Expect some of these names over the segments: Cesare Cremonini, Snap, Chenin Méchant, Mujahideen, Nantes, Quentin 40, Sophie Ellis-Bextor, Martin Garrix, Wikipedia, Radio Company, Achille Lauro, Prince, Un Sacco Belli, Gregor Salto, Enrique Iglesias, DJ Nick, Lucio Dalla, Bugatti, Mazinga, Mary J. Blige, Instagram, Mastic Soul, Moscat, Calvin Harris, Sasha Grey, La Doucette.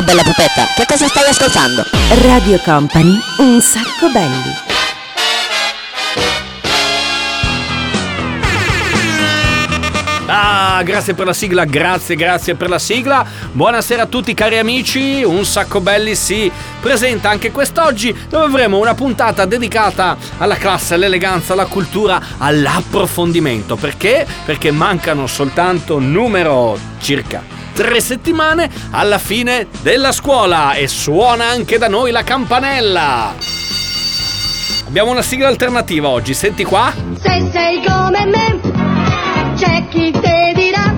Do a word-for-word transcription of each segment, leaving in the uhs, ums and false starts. Ciao bella pupetta, che cosa stai ascoltando? Radio Company, un sacco belli. Ah, grazie per la sigla, grazie, grazie per la sigla. Buonasera a tutti cari amici, Un Sacco Belli si presenta anche quest'oggi, dove avremo una puntata dedicata alla classe, all'eleganza, alla cultura, all'approfondimento. Perché? Perché mancano soltanto numero circa tre settimane alla fine della scuola e suona anche da noi la campanella. Abbiamo una sigla alternativa oggi, senti qua. Se sei come me c'è chi te dirà,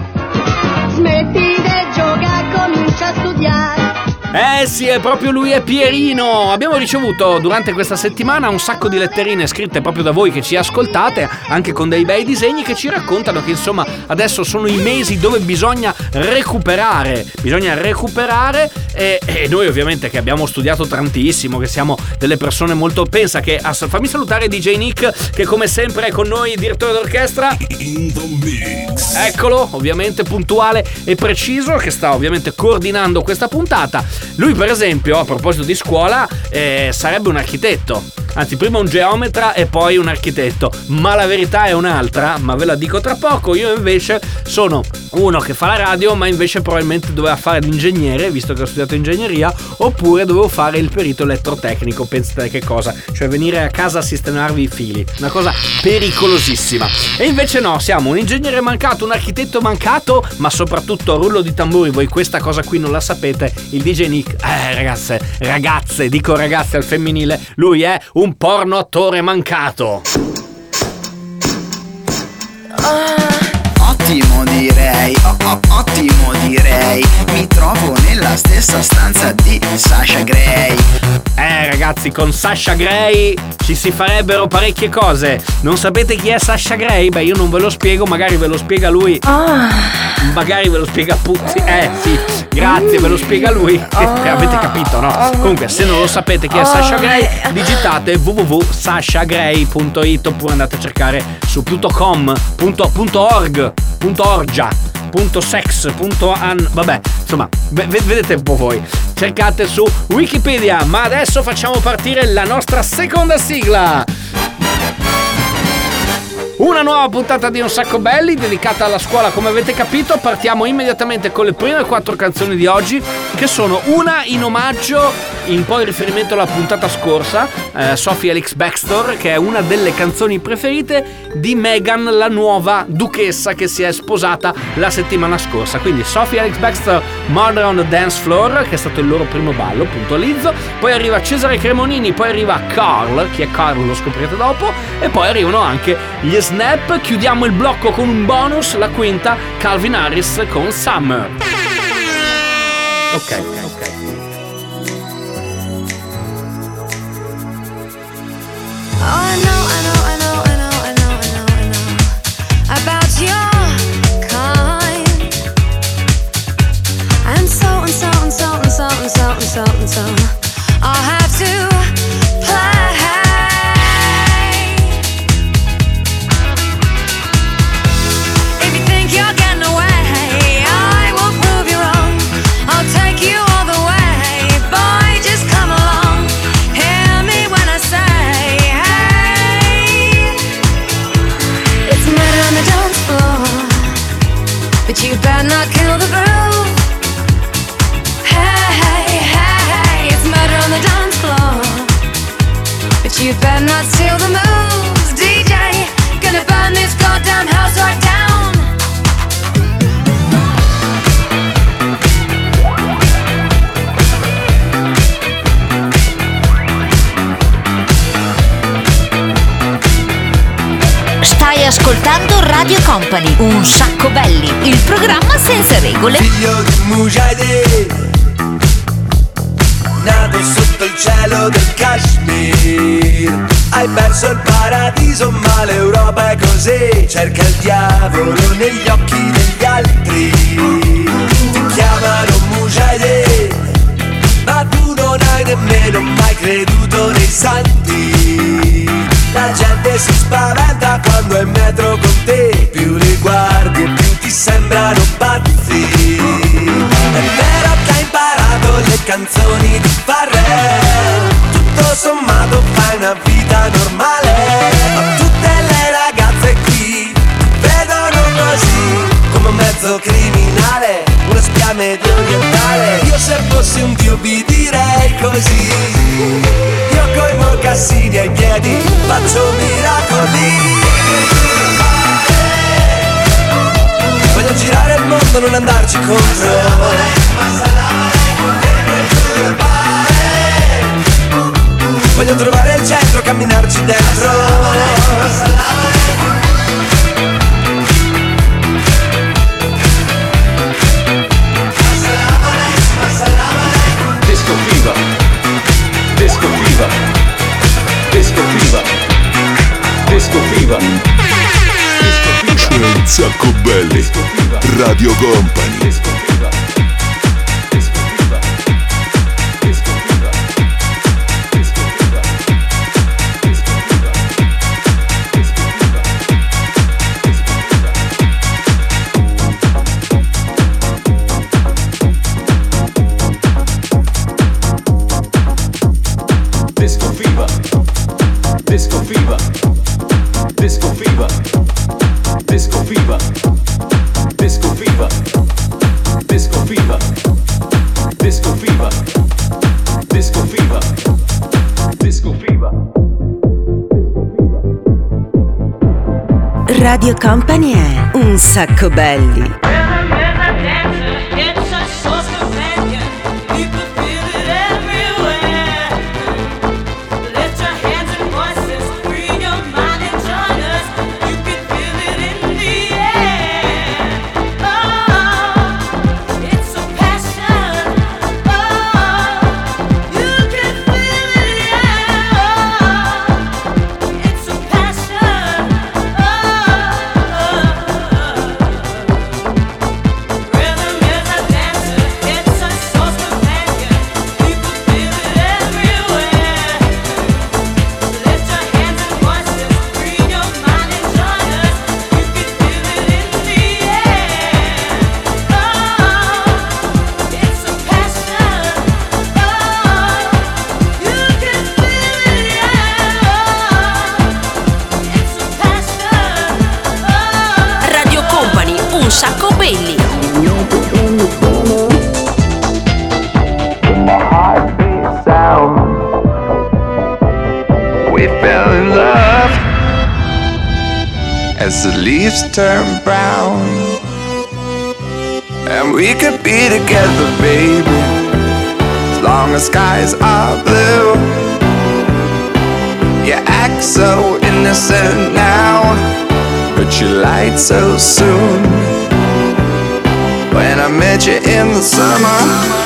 smetti di giocare, comincia a studiare. Eh sì, è proprio lui, è Pierino. Abbiamo ricevuto durante questa settimana un sacco di letterine scritte proprio da voi che ci ascoltate, anche con dei bei disegni che ci raccontano che insomma adesso sono i mesi dove bisogna recuperare, bisogna recuperare e, e noi ovviamente che abbiamo studiato tantissimo, che siamo delle persone molto... Pensa che... Ass... Fammi salutare D J Nick che come sempre è con noi, direttore d'orchestra. In the mix. Eccolo, ovviamente puntuale e preciso, che sta ovviamente coordinando questa puntata. Lui per esempio, a proposito di scuola, eh, sarebbe un architetto. Anzi, prima un geometra e poi un architetto. Ma la verità è un'altra, ma ve la dico tra poco. Io invece sono uno che fa la radio, ma invece probabilmente doveva fare l'ingegnere, visto che ho studiato ingegneria, oppure dovevo fare il perito elettrotecnico. Pensate che cosa, cioè venire a casa a sistemarvi i fili, una cosa pericolosissima. E invece no, siamo un ingegnere mancato, un architetto mancato, ma soprattutto, rullo di tamburi, voi questa cosa qui non la sapete, il D J Nick, eh ragazze, ragazze, dico ragazze al femminile, lui è un porno attore mancato. Ottimo direi, oh, oh, ottimo direi, mi trovo nella stessa stanza di Sasha Grey. Eh ragazzi, con Sasha Grey ci si farebbero parecchie cose. Non sapete chi è Sasha Grey? Beh, io non ve lo spiego, magari ve lo spiega lui. Oh. Magari ve lo spiega Puzzi. Eh sì, grazie, ve lo spiega lui. Oh. Eh, avete capito, no? Comunque, se non lo sapete chi è Sasha Grey, digitate w w w punto sasha grey punto i t oppure andate a cercare su punto com punto org punto orgia, punto sex, punto an... vabbè, insomma, vedete un po' voi. Cercate su Wikipedia, ma adesso facciamo partire la nostra seconda sigla. Una nuova puntata di Un Sacco Belli dedicata alla scuola, come avete capito. Partiamo immediatamente con le prime quattro canzoni di oggi, che sono una in omaggio, in poi riferimento alla puntata scorsa, eh, Sophie Ellis-Bextor, che è una delle canzoni preferite di Meghan, la nuova duchessa che si è sposata la settimana scorsa. Quindi Sophie Ellis-Bextor, Murder on the Dance Floor, che è stato il loro primo ballo, puntualizzo. Poi arriva Cesare Cremonini, poi arriva Carl, chi è Carl lo scoprirete dopo, e poi arrivano anche gli Snap. Chiudiamo il blocco con un bonus, la quinta, Calvin Harris con Summer. Ok, ok. Oh, I know, I know, I know, I know, I know, I know, I know about your kind. And so, and so, and so, and so, and so, and so, and so, I'll have to play. But you better not kill the groove. Hey, hey, hey, it's murder on the dance floor. But you better not steal the moves, D J. Gonna burn this goddamn house right down. Ascoltando Radio Company, Un Sacco Belli, il programma senza regole. Figlio di Mujahideen, nato sotto il cielo del Kashmir. Hai perso il paradiso ma l'Europa è così. Cerca il diavolo negli occhi degli altri. Ti chiamano Mujahideen, ma tu non hai nemmeno mai creduto nei santi. La gente si spaventa quando è in metro con te, più li guardi e più ti sembrano pazzi. È vero che hai imparato le canzoni di Farrell. Tutto sommato fai una vita normale, ma tutte le ragazze qui vedono così, come un mezzo criminale, uno spia medio orientale. Io se fossi un dio vi direi così, io coi mocassini ai piedi faccio miracoli. Voglio girare il mondo, non andarci contro. Voglio trovare il centro, camminarci dentro. Disco Viva, Disco Viva, Disco Viva, Disco Viva. C'è un sacco belli, Radio Company. Disco Viva, Disco Viva, Disco Viva. Disco Viva, Disco Viva, Disco Viva, Disco Viva, Disco Viva, Disco Viva. Radio Company è un sacco belli. Turn brown, and we could be together, baby, as long as skies are blue. You act so innocent now, but you lied so soon. When I met you in the summer,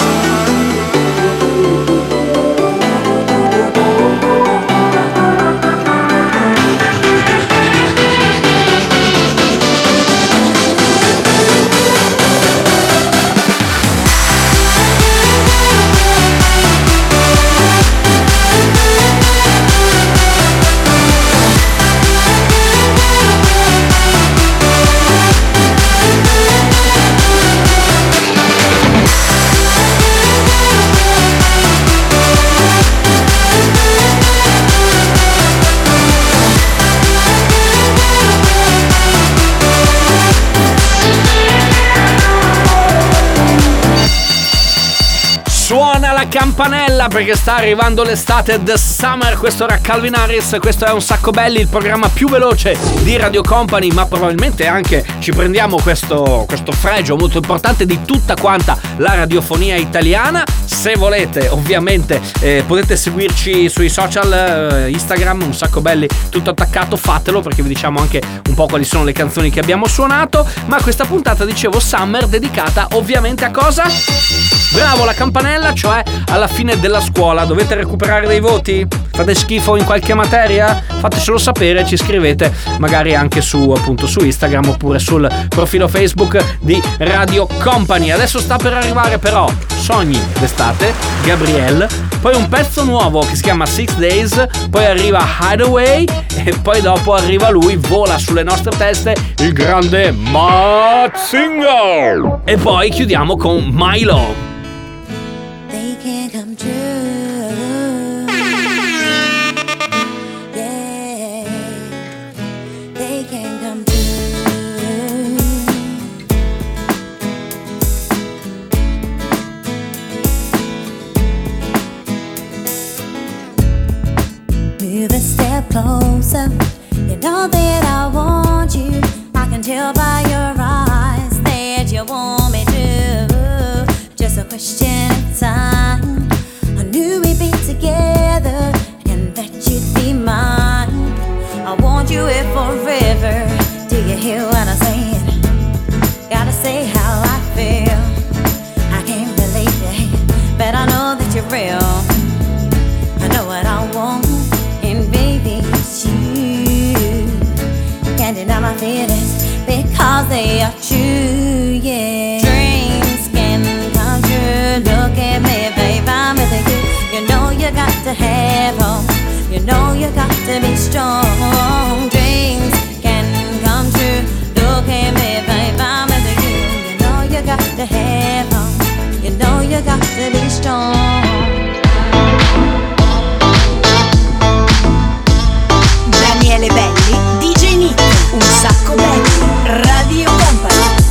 campanella, perché sta arrivando l'estate, The Summer. Questo era Calvin Harris, questo è Un Sacco Belli, il programma più veloce di Radio Company, ma probabilmente anche ci prendiamo questo, questo fregio molto importante di tutta quanta la radiofonia italiana. Se volete ovviamente eh, potete seguirci sui social, eh, Instagram, Un Sacco Belli tutto attaccato, fatelo, perché vi diciamo anche un po' quali sono le canzoni che abbiamo suonato. Ma questa puntata, dicevo, Summer, dedicata ovviamente a cosa? Bravo, la campanella, cioè alla fine della scuola. Dovete recuperare dei voti? Fate schifo in qualche materia? Fatecelo sapere, ci scrivete magari anche su, appunto, su Instagram oppure sul profilo Facebook di Radio Company. Adesso sta per arrivare però Sogni d'estate, Gabriel, poi un pezzo nuovo che si chiama Six Days, poi arriva Hideaway e poi dopo arriva lui, vola sulle nostre teste, il grande Mazinga, e poi chiudiamo con Milo. They can come true. Yeah, they can come true. Move a step closer. You know that I want you. I can tell by your eyes that you want me to. Just a question of time. I knew we'd be together and that you'd be mine. I want you here forever. Do you hear what I'm saying? Gotta say how I feel. I can't believe it, but I know that you're real. I know what I want, and baby, it's you. Can't deny my feelings because they are true, yeah. Dreams can come true. Look at me, babe, I'm with you. You know you got to have hope. You know you got to be strong. Dreams can come true. Look at me, babe, I'm with you. You know you got to have hope. You know you got to be strong. Achille Lauro, D J Nick, Un Sacco Belli, Radio Company.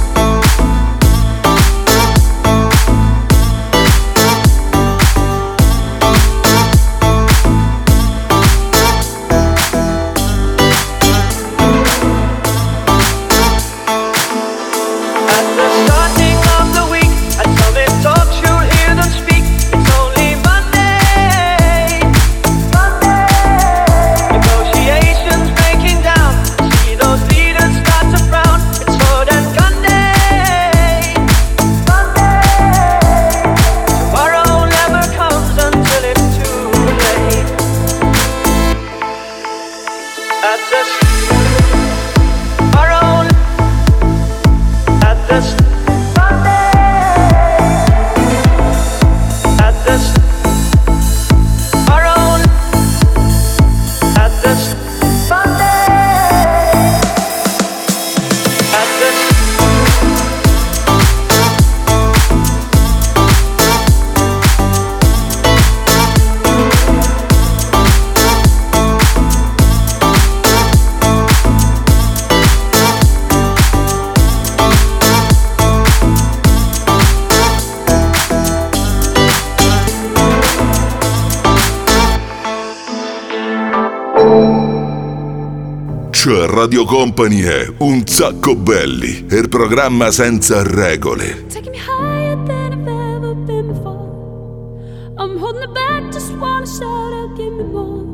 Radio Company è Un Sacco Belli, il programma senza regole. Taking me higher than I've ever been before. I'm holding it back, just wanna shout out, give me more.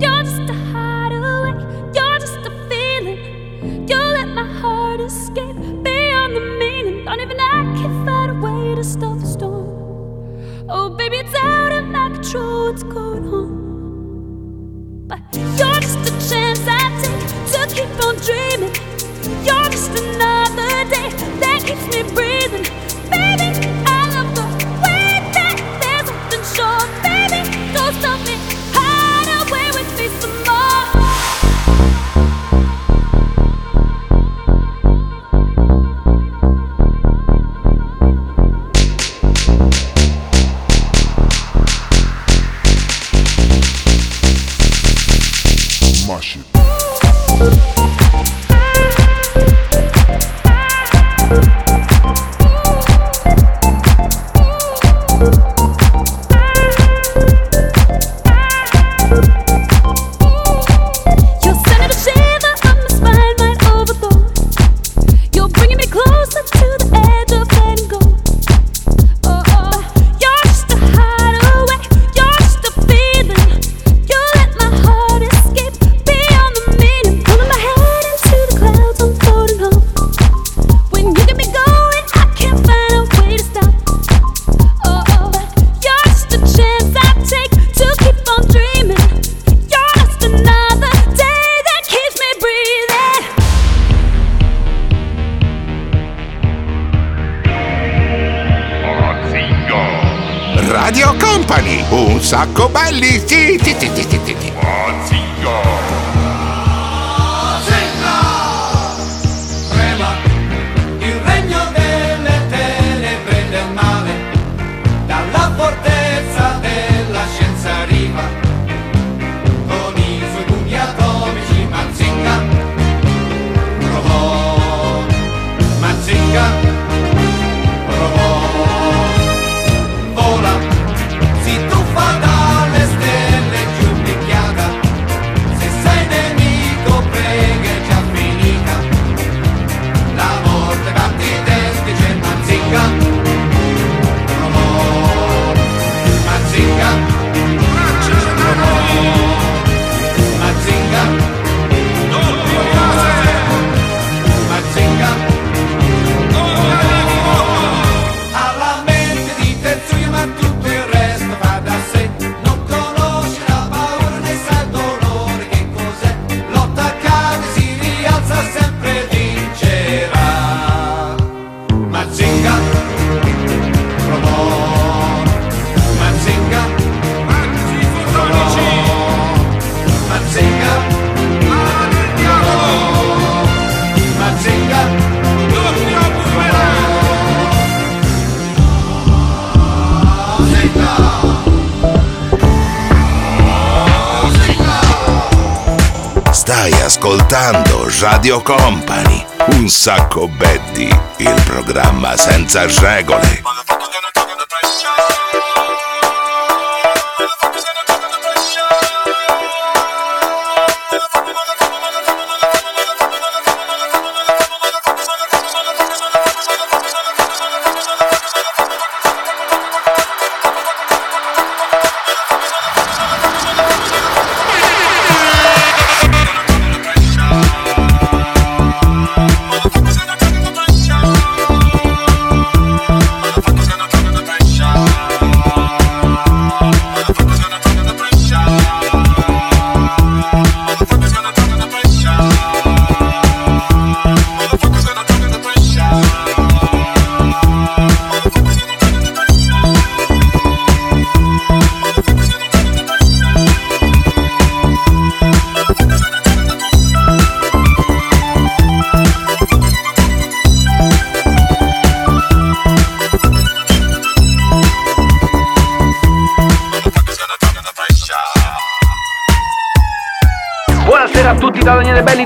You're just a hideaway, you're just a feeling. You let my heart escape beyond the meaning. Don't even I can find a way to stop the storm. Oh baby, it's out of my control, what's going on? But you're just a chance I take to keep on dreaming. You're just another day that keeps me breathing. Baby, I love the way that there's nothing short. Baby, don't stop me, hide away with me some Sacco Belli, sì, sì, sì, sì, sì, sì. Mazinga, Mazinga, trema, il regno delle tenebre del male, dalla Stai ascoltando Radio Company, un sacco belli, il programma senza regole.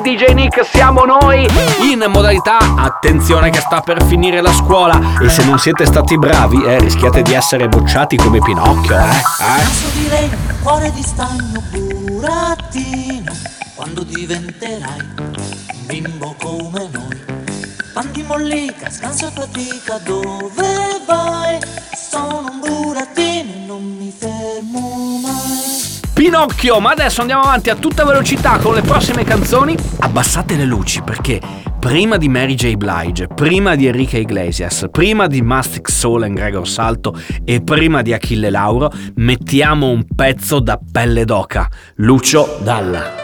di jay Nick, siamo noi in modalità attenzione che sta per finire la scuola e se non siete stati bravi eh, rischiate di essere bocciati come Pinocchio. eh, eh. Posso dire cuore di stagno burattino quando diventerai un bimbo come noi, panti mollica, scanso fatica, dove vai? Sono un burattino e non mi fermo mai. Pinocchio, ma adesso andiamo avanti a tutta velocità con le prossime canzoni. Abbassate le luci perché prima di Mary J. Blige, prima di Enrique Iglesias, prima di Mastic Soul e Gregor Salto e prima di Achille Lauro mettiamo un pezzo da pelle d'oca, Lucio Dalla.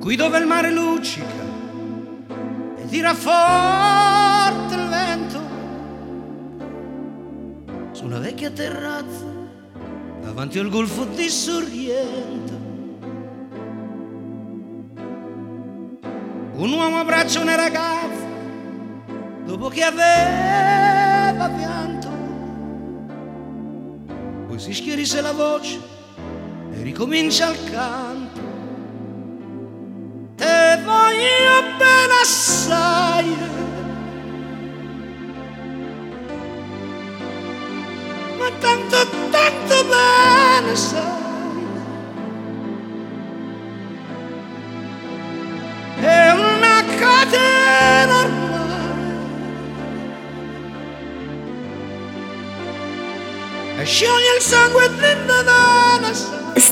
Qui dove il mare luccica e tira forte il vento, su una vecchia terrazza davanti al golfo di Sorrento, un uomo abbraccia una ragazza dopo che aveva pianto, poi si schierisse la voce e ricomincia il canto. Te voglio ben assai, ma tanto, tanto bene sai. È una catena ormai, e scioglie il sangue dentro dalla sai.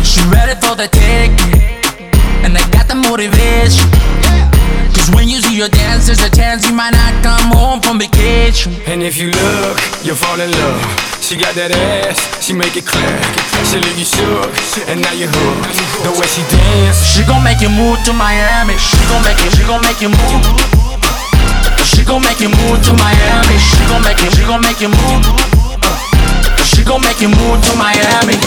She ready for the take, and I got the motivation. your dancers a chance you might not come home from vacation. And if you look, you'll fall in love. She got that ass, she make it clear. She leave you shook, and now you're hooked. The way she dance, she gon' make you move to Miami. She gon' make you, she gon' make you move. She gon' make you move to Miami. She gon' make you, she gon' make you move. She gon' make you move to Miami.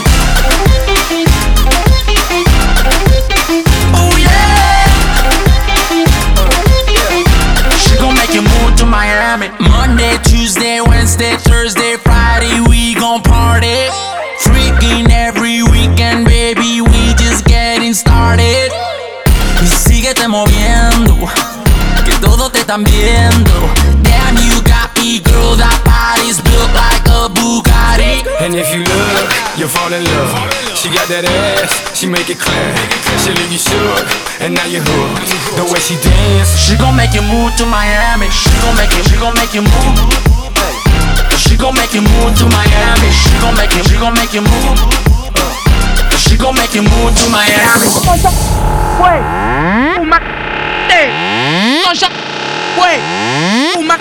Miami. Monday, Tuesday, Wednesday, Thursday, Friday, we gon' party. Freaking every weekend, baby, we just getting started. Y síguete moviendo, que todo te están viendo. Damn, you got me, girl, that body's built like a Bugatti. And if you look, you'll fall in love. She got that ass, she make it clear. She leave you shook, and now you're hooked. The way she dance, she gon' make you move to Miami. She gon' make you, she gon' make you move. She gon' make you move to Miami. She gon' make you, she gon' make you move. She gon' make you move to Miami. Wait, uma, te, soncha, wait, uma,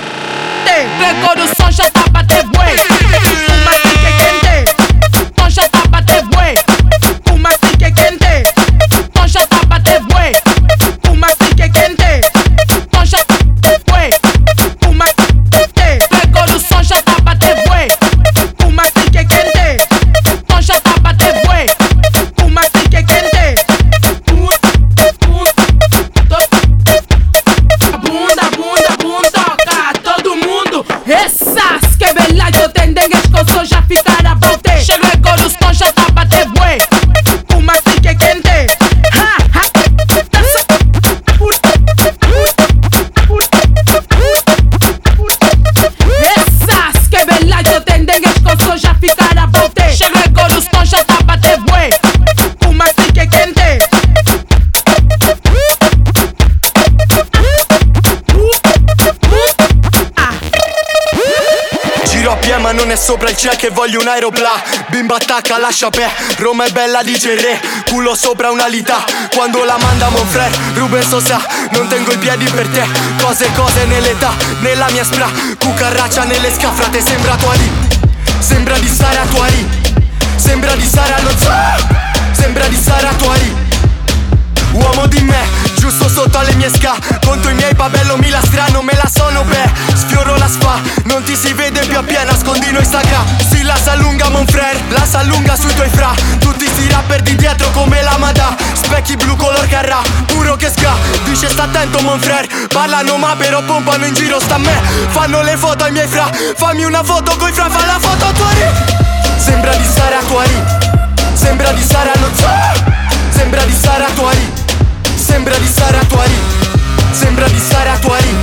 te, Gregor soncha tá pra te wait. Uma que quente, soncha tá pra te wait. Uma que quente. Sopra il check e voglio un aeroplano. Bimba attacca, lascia pe. Roma è bella, dice il re. Culo sopra un'alità. Quando la manda mon frère Ruben Sosa. Non tengo i piedi per te. Cose cose nell'età. Nella mia spra cucarraccia nelle scafrate. Sembra tua lì. Sembra di stare a tua lì. Sembra di stare allo zoo. Sembra di stare a tua lì. Uomo di me, giusto sotto alle mie ska. Conto i miei pabello, mi la strano, me la sono beh. Sfioro la spa, non ti si vede più appiena. Nascondino Instagram, si la s'allunga mon frère. La s'allunga sui tuoi fra. Tutti si rapper di dietro come la madà. Specchi blu color carrà, puro che ska. Dice sta attento mon frère. Parlano ma però pompano in giro sta a me. Fanno le foto ai miei fra. Fammi una foto coi fra, fa la foto a tua ri. Sembra di stare a tua ri. Sembra di stare allo zoo. Sembra di stare a tua ri. Sembra di stare a tua lì. Sembra di stare a tua lì.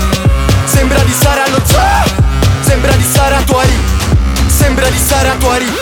Sembra di stare allo zoo. Sembra di stare a tua lì. Sembra di stare a tua lì.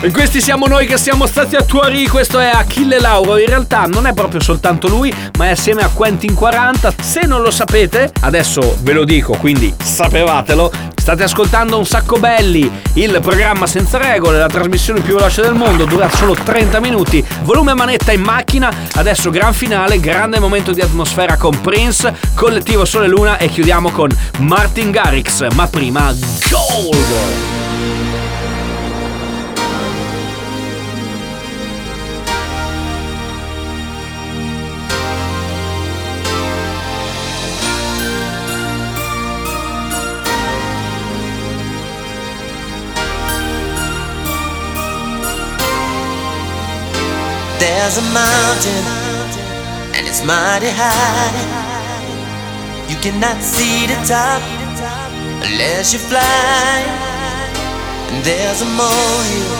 E questi siamo noi che siamo stati a Tuari, questo è Achille Lauro, in realtà non è proprio soltanto lui, ma è assieme a Quentin quaranta, se non lo sapete, adesso ve lo dico, quindi sapevatelo, state ascoltando Un Sacco Belli, il programma senza regole, la trasmissione più veloce del mondo, dura solo trenta minuti, volume manetta in macchina, adesso gran finale, grande momento di atmosfera con Prince, Collettivo Sole Luna e chiudiamo con Martin Garrix, ma prima Gold! There's a mountain, and it's mighty high. You cannot see the top unless you fly. And there's a molehill,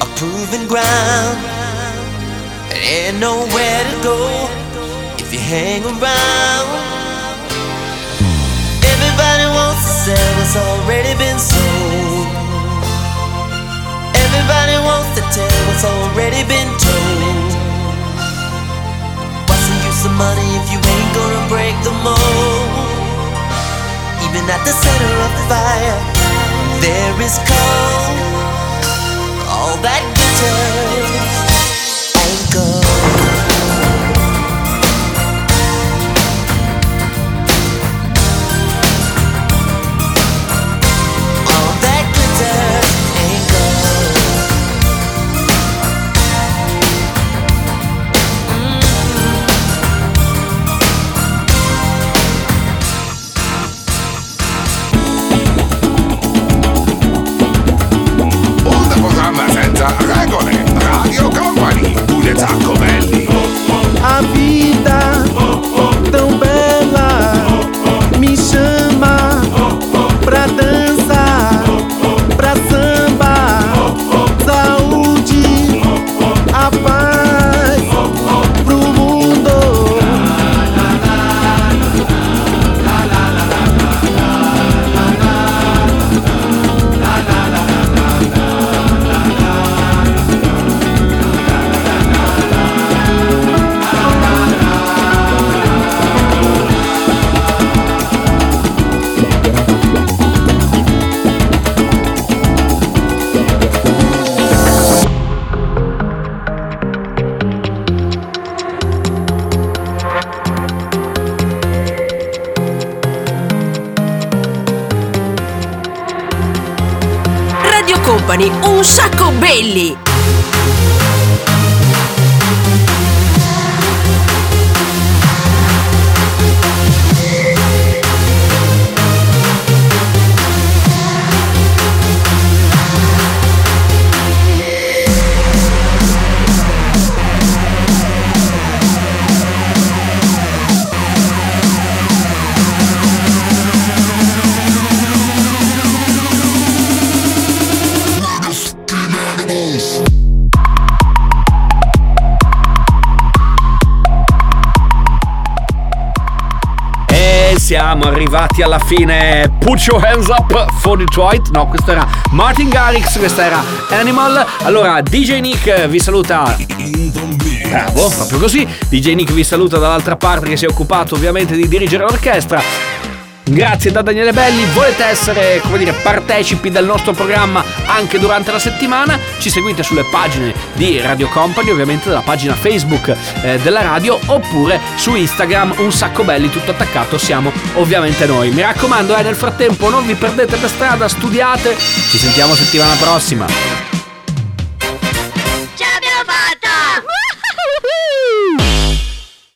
a proven ground. There ain't nowhere to go if you hang around. Everybody wants to sell what's already been sold. Everybody wants to tell what's already been told. What's the use of money if you ain't gonna break the mold? Even at the center of the fire, there is cold. All that glitters ain't gold. Company, un sacco belli! Siamo arrivati alla fine. Put your hands up for Detroit. No, questo era Martin Garrix, questa era Animal. Allora, D J Nick vi saluta. Bravo, proprio così. D J Nick vi saluta dall'altra parte, che si è occupato ovviamente di dirigere l'orchestra. Grazie da Daniele Belli. Volete essere, come dire, partecipi del nostro programma anche durante la settimana? Ci seguite sulle pagine di Radio Company, ovviamente della pagina Facebook eh, della radio, oppure su Instagram, Un Sacco Belli, tutto attaccato, siamo ovviamente noi. Mi raccomando, eh, nel frattempo non vi perdete per strada, studiate, ci sentiamo settimana prossima.